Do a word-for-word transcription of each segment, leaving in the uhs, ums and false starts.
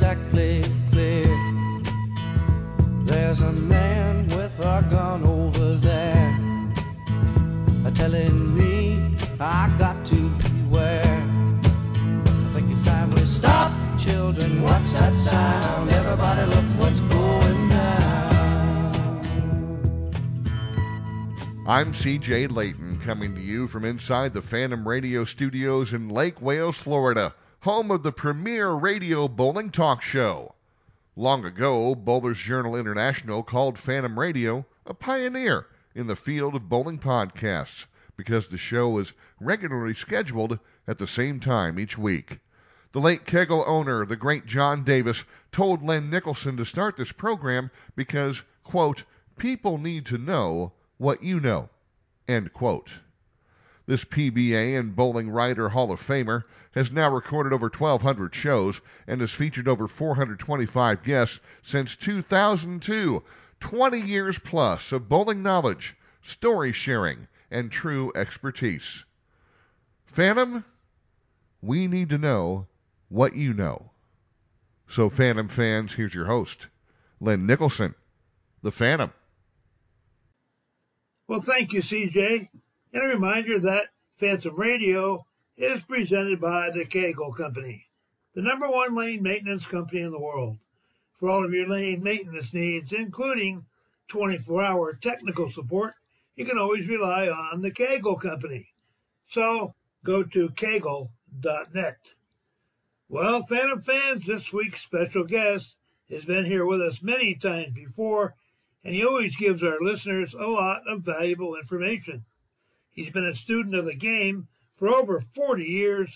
exactly clear. There's a man with a gun over there, telling me I got to beware. I think it's time we stop, children. What's that sound? Everybody look what's going down. I'm C J. Layton, coming to you from inside the Phantom Radio studios in Lake Wales, Florida, home of the premier radio bowling talk show. Long ago, Bowler's Journal International called Phantom Radio a pioneer in the field of bowling podcasts, because the show is regularly scheduled at the same time each week. The late Kegel owner, the great John Davis, told Len Nicholson to start this program because, quote, people need to know what you know, end quote. This P B A and Bowling Writer Hall of Famer has now recorded over twelve hundred shows and has featured over four hundred twenty-five guests since two thousand two, twenty years plus of bowling knowledge, story sharing, and true expertise. Phantom, we need to know what you know. So, Phantom fans, here's your host, Len Nicholson, the Phantom. Well, thank you, C J. And a reminder that Phantom Radio is presented by the Kegel Company, the number one lane maintenance company in the world. For all of your lane maintenance needs, including twenty-four hour technical support, you can always rely on the Kegel Company. So go to kegel dot net. Well, Phantom fans, this week's special guest has been here with us many times before, and he always gives our listeners a lot of valuable information. He's been a student of the game for over forty years,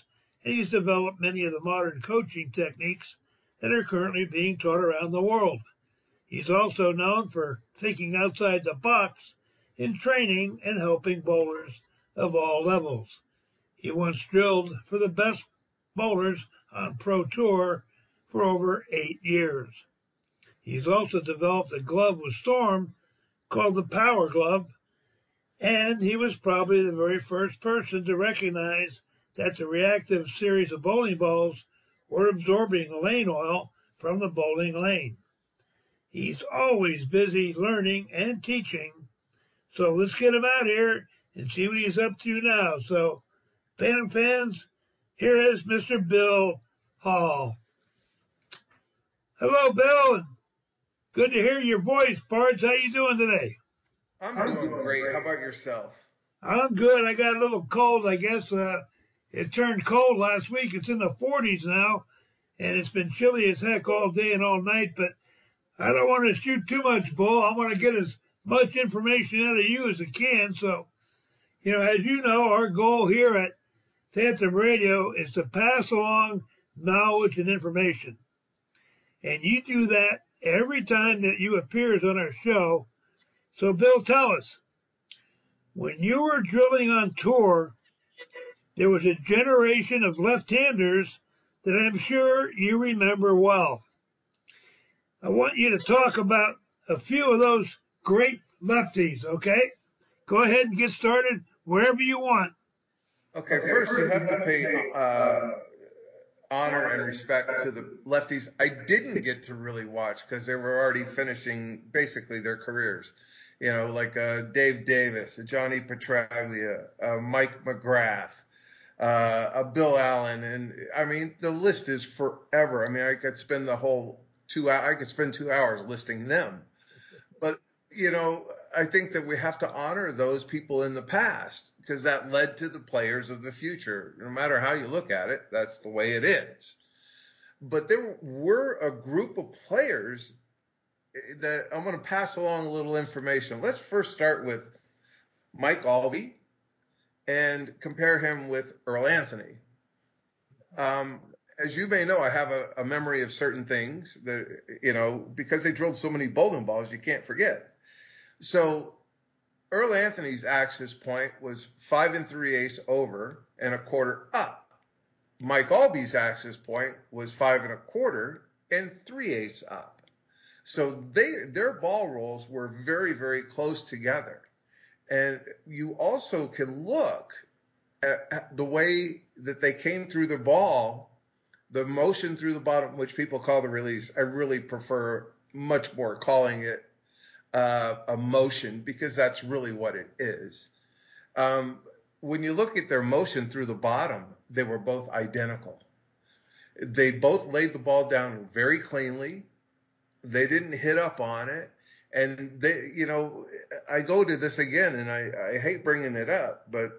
and he's developed many of the modern coaching techniques that are currently being taught around the world. He's also known for thinking outside the box in training and helping bowlers of all levels. He once drilled for the best bowlers on Pro Tour for over eight years. He's also developed a glove with Storm called the Power Glove, and he was probably the very first person to recognize that the reactive series of bowling balls or absorbing lane oil from the bowling lane. He's always busy learning and teaching, so let's get him out here and see what he's up to now. So, Phantom fans, here is Mister Bill Hall. Hello, Bill, and good to hear your voice, Bards. How you doing today? I'm, I'm doing, doing great. great. How about yourself? I'm good. I got a little cold, I guess. Uh, It turned cold last week. It's in the forties now, and it's been chilly as heck all day and all night, but I don't want to shoot too much bull. I want to get as much information out of you as I can. So, you know, as you know, our goal here at Phantom Radio is to pass along knowledge and information. And you do that every time that you appear on our show. So, Bill, tell us, when you were drilling on tour, there was a generation of left-handers that I'm sure you remember well. I want you to talk about a few of those great lefties, okay? Go ahead and get started wherever you want. Okay, first you have to pay uh, honor and respect to the lefties I didn't get to really watch because they were already finishing basically their careers. You know, like uh, Dave Davis, Johnny Petraglia, uh, Mike McGrath, Uh, a Bill Allen, and I mean the list is forever. I mean I could spend the whole two hours, I could spend two hours listing them. But you know, I think that we have to honor those people in the past because that led to the players of the future. No matter how you look at it, that's the way it is. But there were a group of players that I'm going to pass along a little information. Let's first start with Mike Aulby and compare him with Earl Anthony. Um, as you may know, I have a, a memory of certain things that, you know, because they drilled so many bowling balls, you can't forget. So Earl Anthony's axis point was five and three eighths over and a quarter up. Mike Aulby's axis point was five and a quarter and three eighths up. So they their ball rolls were very, very close together. And you also can look at the way that they came through the ball The motion through the bottom, which people call the release, I really prefer much more calling it uh, a motion, because that's really what it is. Um, when you look at their motion through the bottom, they were both identical. They both laid the ball down very cleanly. They didn't hit up on it. And, they, you know, I go to this again, and I, I hate bringing it up, but,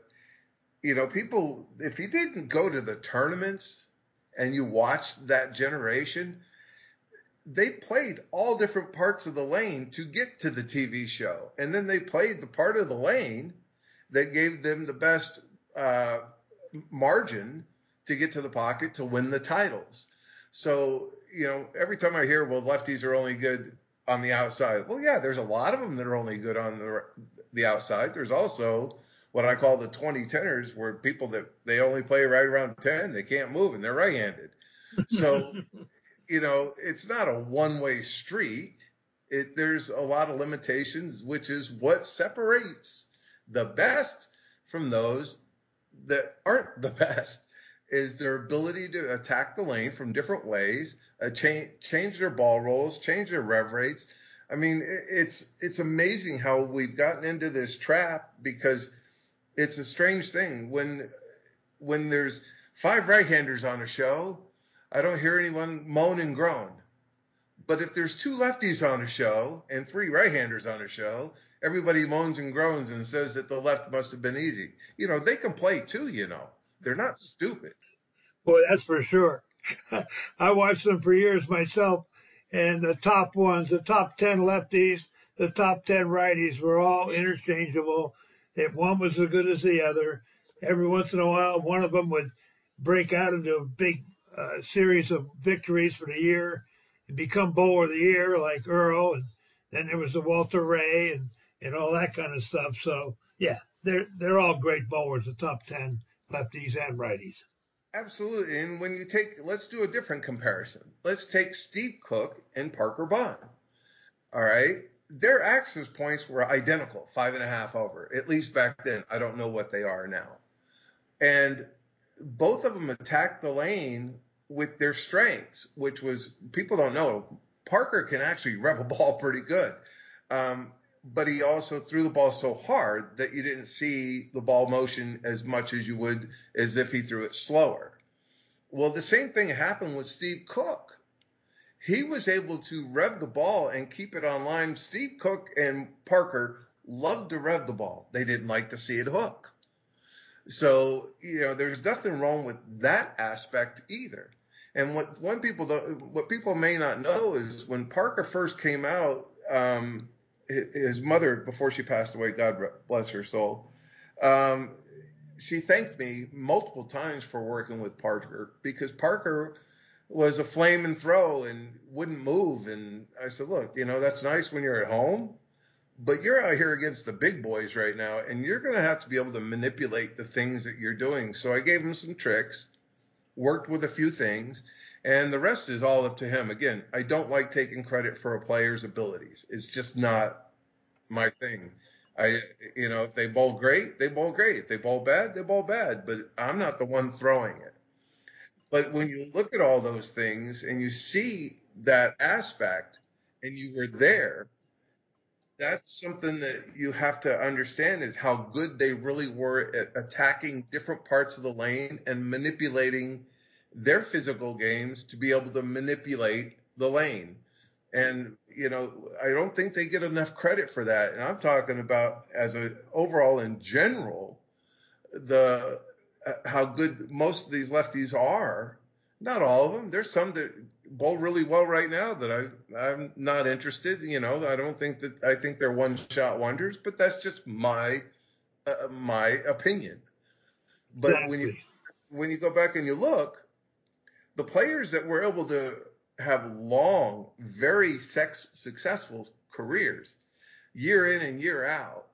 you know, people, if you didn't go to the tournaments and you watched that generation, they played all different parts of the lane to get to the T V show. And then they played the part of the lane that gave them the best uh, margin to get to the pocket to win the titles. So, you know, every time I hear, well, lefties are only good on the outside. Well, yeah, there's a lot of them that are only good on the, the outside. There's also what I call the twenty-teners, where people that they only play right around ten, they can't move, and they're right-handed. So, you know, it's not a one-way street. It, there's a lot of limitations, which is what separates the best from those that aren't the best, is their ability to attack the lane from different ways, uh, change, change their ball rolls, change their rev rates. I mean, it, it's it's amazing how we've gotten into this trap, because it's a strange thing. When when there's five right-handers on a show, I don't hear anyone moan and groan. But if there's two lefties on a show and three right-handers on a show, everybody moans and groans and says that the left must have been easy. You know, they can play too, you know. They're not stupid. Boy, that's for sure. I watched them for years myself, and the top ones, the top ten lefties, the top ten righties were all interchangeable. If one was as good as the other, every once in a while, one of them would break out into a big uh, series of victories for the year and become Bowler of the Year, like Earl, and then there was the Walter Ray and, and all that kind of stuff. So, yeah, they're, they're all great bowlers, the top ten lefties and righties. Absolutely. And when you take, let's do a different comparison. Let's take Steve Cook and Parker Bond. All right. Their access points were identical, five and a half over, at least back then. I don't know what they are now. And both of them attacked the lane with their strengths, which was, people don't know, Parker can actually rev a ball pretty good. Um, But he also threw the ball so hard that you didn't see the ball motion as much as you would as if he threw it slower. Well, the same thing happened with Steve Cook. He was able to rev the ball and keep it on line. Steve Cook and Parker loved to rev the ball. They didn't like to see it hook. So, you know, there's nothing wrong with that aspect either. And what one people what people may not know is when Parker first came out, um, his mother, before she passed away, God bless her soul, um, she thanked me multiple times for working with Parker, because Parker was a flame and throw and wouldn't move. And I said, look, you know, that's nice when you're at home, but you're out here against the big boys right now, and you're going to have to be able to manipulate the things that you're doing. So I gave him some tricks, worked with a few things, and the rest is all up to him. Again, I don't like taking credit for a player's abilities. It's just not my thing. I, you know, if they bowl great, they bowl great. If they bowl bad, they bowl bad. But I'm not the one throwing it. But when you look at all those things and you see that aspect and you were there, that's something that you have to understand, is how good they really were at attacking different parts of the lane and manipulating their physical games to be able to manipulate the lane. And, you know, I don't think they get enough credit for that. And I'm talking about as a overall in general, the, uh, how good most of these lefties are. Not all of them. There's some that bowl really well right now that I, I'm not interested. You know, I don't think that, I think they're one shot wonders, but that's just my, uh, my opinion. But exactly. when you, when you go back and you look, the players that were able to have long, very sex, successful careers, year in and year out,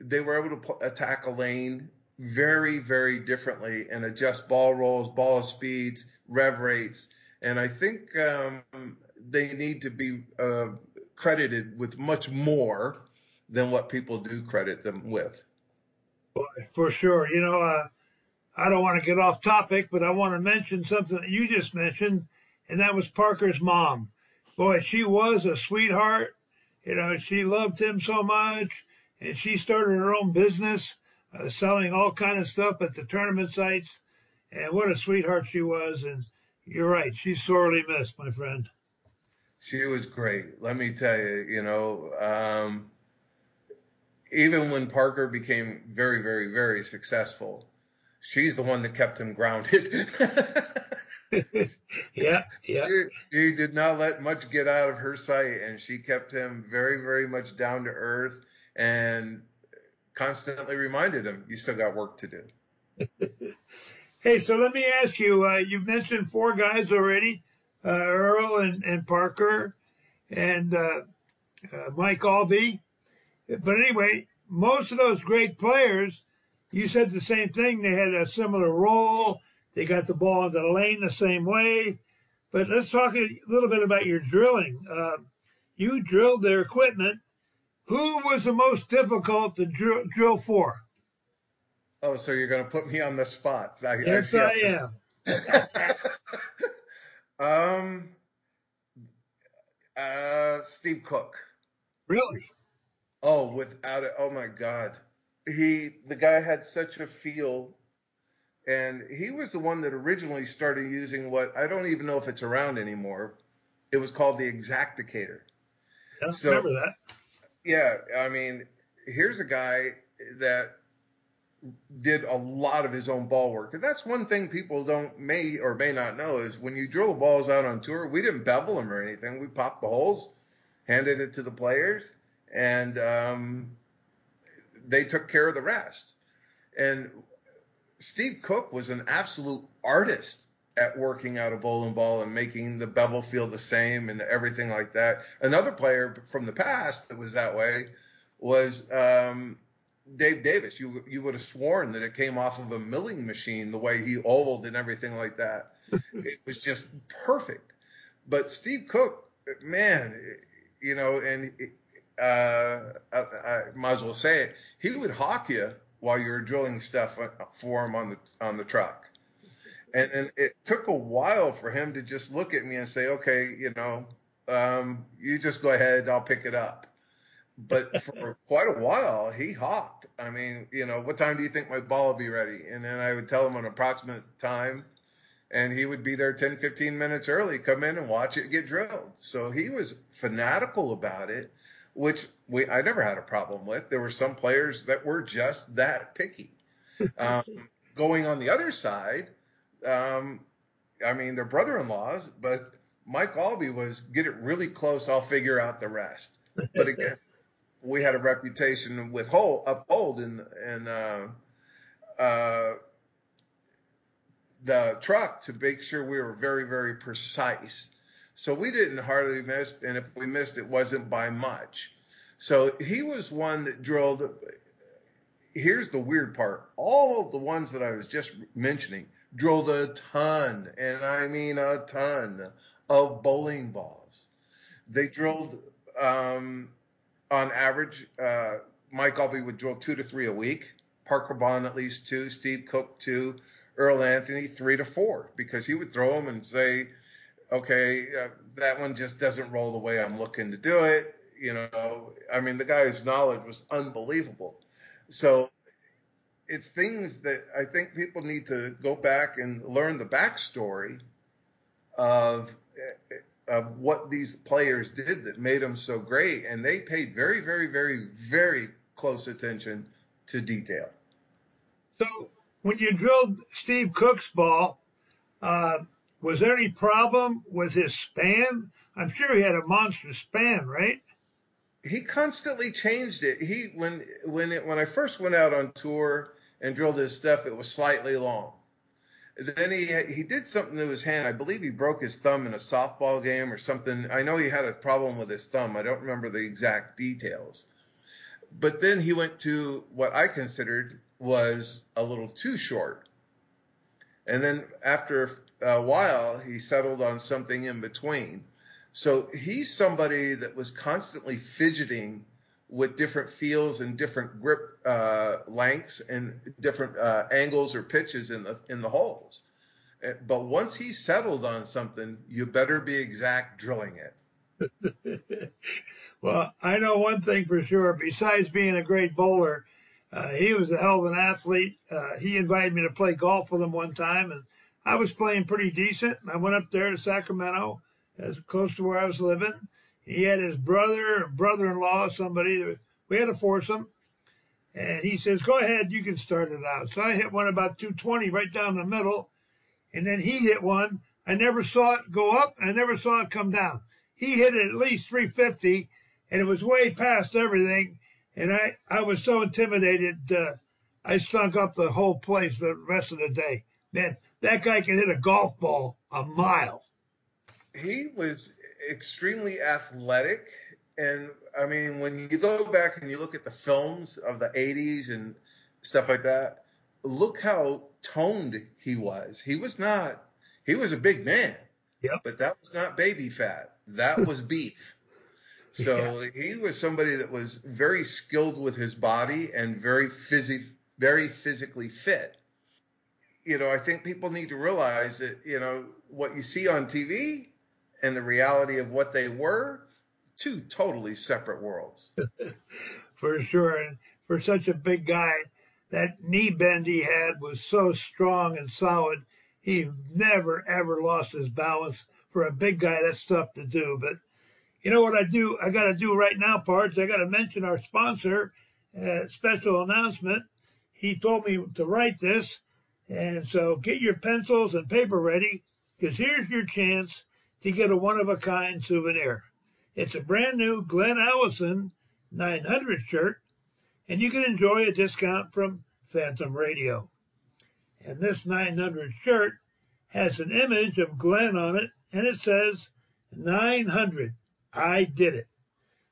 they were able to p- attack a lane very, very differently and adjust ball rolls, ball speeds, rev rates. And I think um, they need to be uh, credited with much more than what people do credit them with. For sure. You know, uh, I don't want to get off topic, but I want to mention something that you just mentioned, and that was Parker's mom. Boy, she was a sweetheart. You know, she loved him so much, and she started her own business, uh, selling all kind of stuff at the tournament sites. And what a sweetheart she was. And you're right, she's sorely missed, my friend. She was great. Let me tell you, you know, um, even when Parker became very, very, very successful, she's the one that kept him grounded. yeah, yeah. She, she did not let much get out of her sight, and she kept him very, very much down to earth and constantly reminded him, you still got work to do. Hey, so let me ask you, uh, you've mentioned four guys already. Uh, Earl and, and Parker and uh, uh, Mike Aulby. But anyway, most of those great players, you said the same thing. They had a similar role. They got the ball in the lane the same way. But let's talk a little bit about your drilling. Uh, you drilled their equipment. Who was the most difficult to drill, drill for? Oh, so you're going to put me on the spot. I, yes, I, yeah. I am. Um, uh, Steve Cook. Really? Oh, without it. Oh my God. He, the guy had such a feel, and he was the one that originally started using what, I don't even know if it's around anymore. It was called the Exacticator. Yeah, so, remember that. Yeah. I mean, here's a guy that did a lot of his own ball work. And that's one thing people don't may or may not know is when you drill the balls out on tour, we didn't bevel them or anything. We popped the holes, handed it to the players, and um, they took care of the rest. And Steve Cook was an absolute artist at working out a bowling ball and making the bevel feel the same and everything like that. Another player from the past that was that way was um, – Dave Davis. You you would have sworn that it came off of a milling machine, the way he ovaled and everything like that. It was just perfect. But Steve Cook, man, you know, and uh, I, I might as well say it, he would hawk you while you were drilling stuff for him on the on the truck. And, and it took a while for him to just look at me and say, okay, you know, um, you just go ahead, I'll pick it up. But for quite a while, he hawked. I mean, you know, what time do you think my ball will be ready? And then I would tell him an approximate time, and he would be there ten, fifteen minutes early, come in and watch it get drilled. So he was fanatical about it, which we I never had a problem with. There were some players that were just that picky. Um, going on the other side, um, I mean, they're brother-in-laws, but Mike Aulby was, get it really close, I'll figure out the rest. But again, we had a reputation with hold, uphold in, in uh, uh, the truck to make sure we were very, very precise. So we didn't hardly miss, and if we missed, it wasn't by much. So he was one that drilled. Here's the weird part. All of the ones that I was just mentioning drilled a ton, and I mean a ton, of bowling balls. They drilled um, – on average, uh, Mike Aulby would drill two to three a week. Parker Bond, at least two. Steve Cook, two. Earl Anthony, three to four, because he would throw them and say, okay, uh, that one just doesn't roll the way I'm looking to do it. You know, I mean, the guy's knowledge was unbelievable. So it's things that I think people need to go back and learn the backstory of uh, – of what these players did that made them so great. And they paid very, very, very, very close attention to detail. So when you drilled Steve Cook's ball, uh, was there any problem with his span? I'm sure he had a monster span, right? He constantly changed it. He, when, when it, when I first went out on tour and drilled his stuff, it was slightly long. Then he he did something to his hand. I believe he broke his thumb in a softball game or something. I know he had a problem with his thumb. I don't remember the exact details. But then he went to what I considered was a little too short. And then after a while, he settled on something in between. So he's somebody that was constantly fidgeting with different feels and different grip uh, lengths and different uh, angles or pitches in the in the holes. But once he settled on something, you better be exact drilling it. Well, I know one thing for sure. Besides being a great bowler, uh, he was a hell of an athlete. Uh, he invited me to play golf with him one time, and I was playing pretty decent. And I went up there to Sacramento, as close to where I was living. He had his brother, brother-in-law, somebody. That was, we had to force him. And he says, go ahead, you can start it out. So I hit one about two twenty right down the middle. And then he hit one. I never saw it go up. I never saw it come down. He hit it at least three fifty, and it was way past everything. And I, I was so intimidated, uh, I stunk up the whole place the rest of the day. Man, that guy can hit a golf ball a mile. He was extremely athletic, and I mean, when you go back and you look at the films of the eighties and stuff like that, look how toned he was. He was not, he was a big man, yep. But that was not baby fat. That was beef. So yeah. He was somebody that was very skilled with his body and very phys- very physically fit. You know, I think people need to realize that, you know, what you see on T V and the reality of what they were, two totally separate worlds. For sure. And for such a big guy, that knee bend he had was so strong and solid. He never, ever lost his balance. For a big guy, that's tough to do. But you know what I do? I got to do right now, Pards. I got to mention our sponsor, uh, special announcement. He told me to write this. And so get your pencils and paper ready, because here's your chance to get a one-of-a-kind souvenir. It's a brand-new Glenn Allison nine hundred shirt, and you can enjoy a discount from Phantom Radio. And this nine hundred shirt has an image of Glenn on it, and it says, nine hundred, I did it.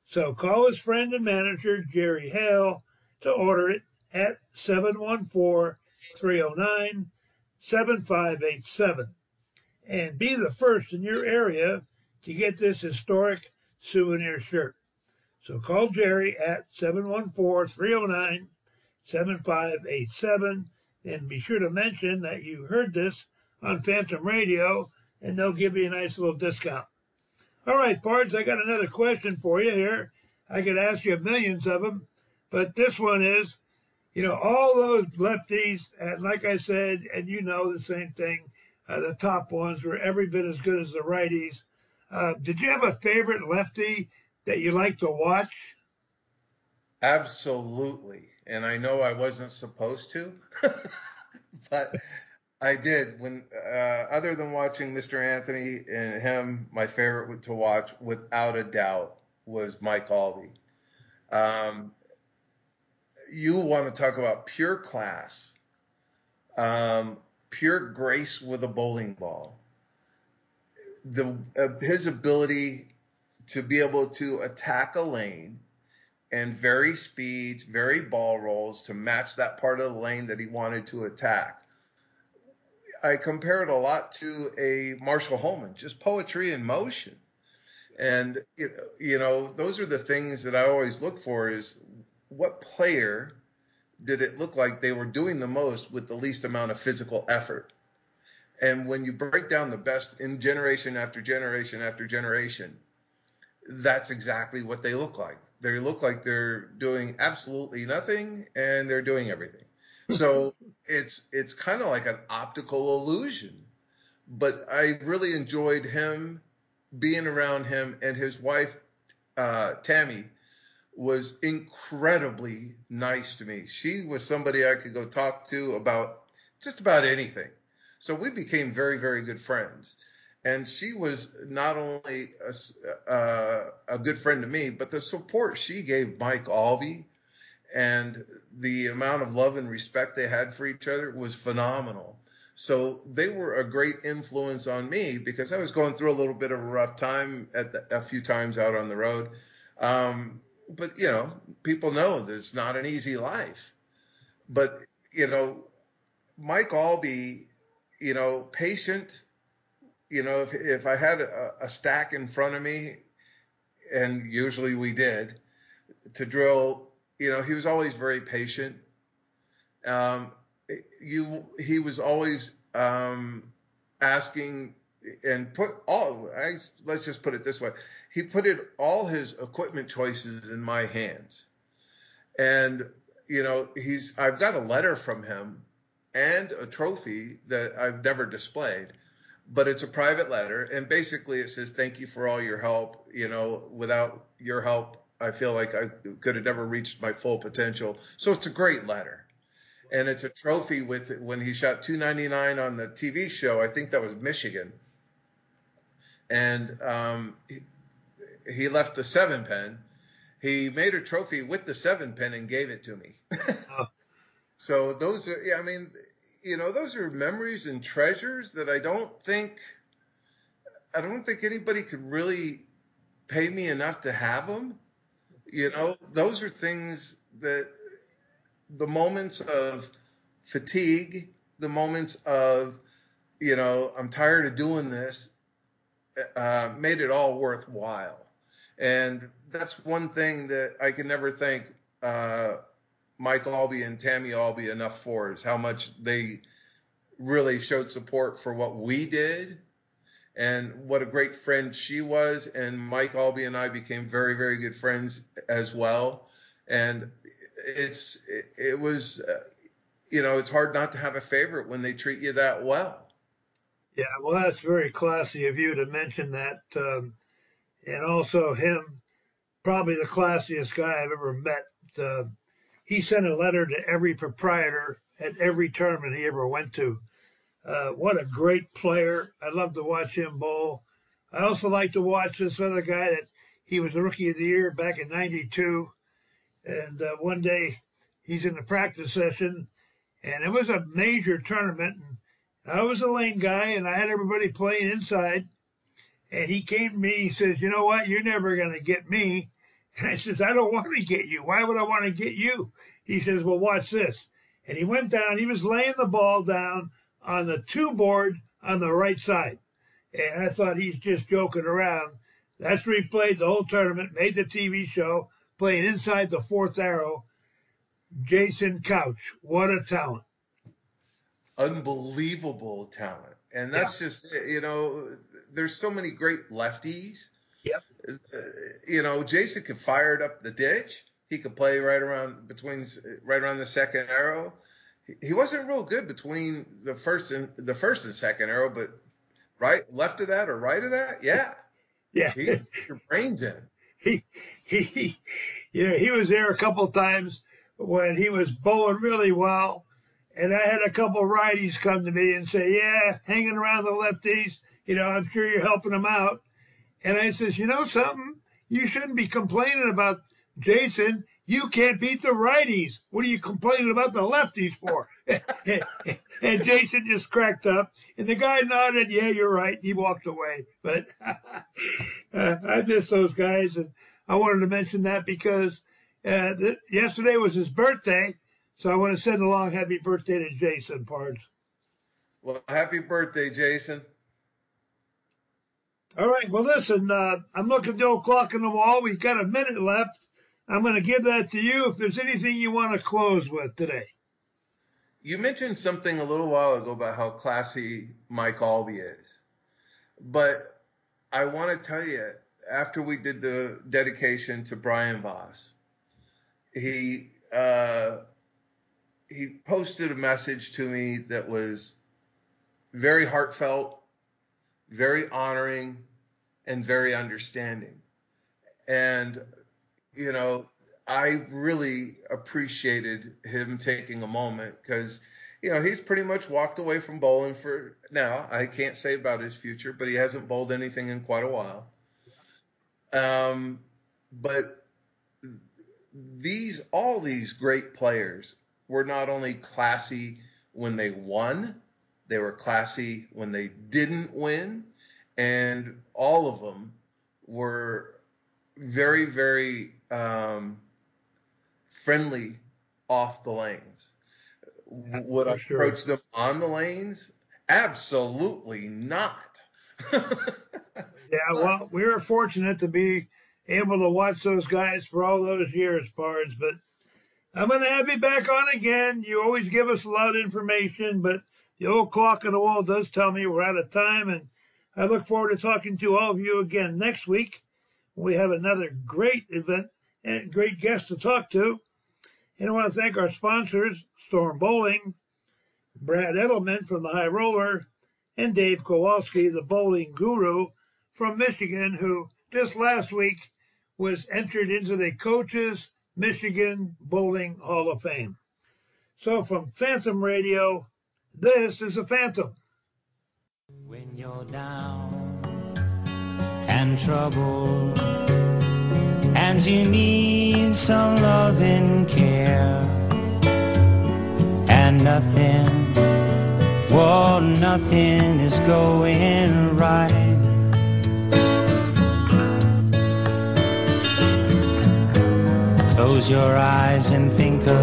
So call his friend and manager, Jerry Hale, to order it at seven one four, three oh nine, seven five eight seven. And be the first in your area to get this historic souvenir shirt. So call Jerry at seven one four, three oh nine, seven five eight seven. And be sure to mention that you heard this on Phantom Radio, and they'll give you a nice little discount. All right, Pards, I got another question for you here. I could ask you millions of them, but this one is, you know, all those lefties, and like I said, and you know the same thing, Uh, the top ones were every bit as good as the righties. Uh, did you have a favorite lefty that you like to watch? Absolutely. And I know I wasn't supposed to, but I did. When uh, other than watching Mister Anthony and him, my favorite to watch, without a doubt, was Mike Aulby. Um, you want to talk about pure class. Um Pure grace with a bowling ball. The uh, his ability to be able to attack a lane and vary speeds, vary ball rolls to match that part of the lane that he wanted to attack. I compare it a lot to a Marshall Holman, just poetry in motion. And, it, you know, those are the things that I always look for, is what player did it look like they were doing the most with the least amount of physical effort. And when you break down the best in generation after generation after generation, that's exactly what they look like. They look like they're doing absolutely nothing, and they're doing everything. So it's it's kind of like an optical illusion. But I really enjoyed him, being around him, and his wife, uh, Tammy, was incredibly nice to me. She was somebody I could go talk to about just about anything. So we became very, very good friends. And she was not only a, uh, a good friend to me, but the support she gave Mike Aulby and the amount of love and respect they had for each other was phenomenal. So they were a great influence on me, because I was going through a little bit of a rough time at the, a few times out on the road. Um, But, you know, people know that it's not an easy life. But, you know, Mike Aulby, you know, patient. You know, if if I had a, a stack in front of me, and usually we did, to drill. You know, he was always very patient. Um, you, he was always um, asking and put all, I, let's just put it this way. He put it, all his equipment choices in my hands. And, you know, he's, I've got a letter from him and a trophy that I've never displayed, but it's a private letter. And basically it says, thank you for all your help. You know, without your help, I feel like I could have never reached my full potential. So it's a great letter. And it's a trophy with, when he shot two ninety-nine on the T V show, I think that was Michigan. And um, he, he left the seven pin. He made a trophy with the seven pin and gave it to me. Oh. So those are, I mean, you know, those are memories and treasures that I don't think, I don't think anybody could really pay me enough to have them. You know, those are things that, the moments of fatigue, the moments of, you know, I'm tired of doing this, uh, made it all worthwhile. And that's one thing that I can never thank uh, Mike Aulby and Tammy Aulby enough for, is how much they really showed support for what we did and what a great friend she was. And Mike Aulby and I became very, very good friends as well. And it's, it was, uh, you know, it's hard not to have a favorite when they treat you that well. Yeah, well, that's very classy of you to mention that. Um, and also him, probably the classiest guy I've ever met. Uh, he sent a letter to every proprietor at every tournament he ever went to. Uh, what a great player. I love to watch him bowl. I also like to watch this other guy that he was the Rookie of the Year back in ninety-two. And uh, one day he's in the practice session, and it was a major tournament. And I was a lane guy, and I had everybody playing inside. And he came to me, he says, you know what, you're never going to get me. And I says, I don't want to get you. Why would I want to get you? He says, well, watch this. And he went down. He was laying the ball down on the two board on the right side. And I thought he's just joking around. That's where he played the whole tournament, made the T V show, playing inside the fourth arrow. Jason Couch, what a talent. Unbelievable talent. And that's yeah. just, you know, there's so many great lefties. Yep. Uh, you know, Jason could fire it up the ditch. He could play right around between, right around the second arrow. He wasn't real good between the first and the first and second arrow, but right, left of that or right of that, yeah. Yeah. He got your brains in. He, he, you know, he was there a couple times when he was bowling really well, and I had a couple righties come to me and say, yeah, hanging around the lefties, you know, I'm sure you're helping them out. And I says, you know something? You shouldn't be complaining about Jason. You can't beat the righties. What are you complaining about the lefties for? And Jason just cracked up, and the guy nodded, yeah, you're right. He walked away. But uh, I miss those guys, and I wanted to mention that because uh, th- yesterday was his birthday, so I want to send along happy birthday to Jason, Pards. Well, happy birthday, Jason. All right, well, listen, uh, I'm looking at the old clock on the wall. We've got a minute left. I'm going to give that to you if there's anything you want to close with today. You mentioned something a little while ago about how classy Mike Aulby is, but I want to tell you, after we did the dedication to Brian Voss, he uh, he posted a message to me that was very heartfelt, very honoring, and very understanding. And, you know, I really appreciated him taking a moment because, you know, he's pretty much walked away from bowling for now. I can't say about his future, but he hasn't bowled anything in quite a while. Um, but these, all these great players were not only classy when they won, they were classy when they didn't win. And all of them were very, very, um, friendly off the lanes. Would I sure. approach them on the lanes? Absolutely not. Yeah, well, we were fortunate to be able to watch those guys for all those years, Pards. But I'm going to have you back on again. You always give us a lot of information, but the old clock on the wall does tell me we're out of time, and I look forward to talking to all of you again next week. We have another great event and great guest to talk to. And I want to thank our sponsors, Storm Bowling, Brad Edelman from the High Roller, and Dave Kowalski, the bowling guru from Michigan, who just last week was entered into the Coaches Michigan Bowling Hall of Fame. So from Phantom Radio, this is the Phantom. When you're down and trouble, and you need some love and care, and nothing, oh, nothing is going right. Close your eyes and think of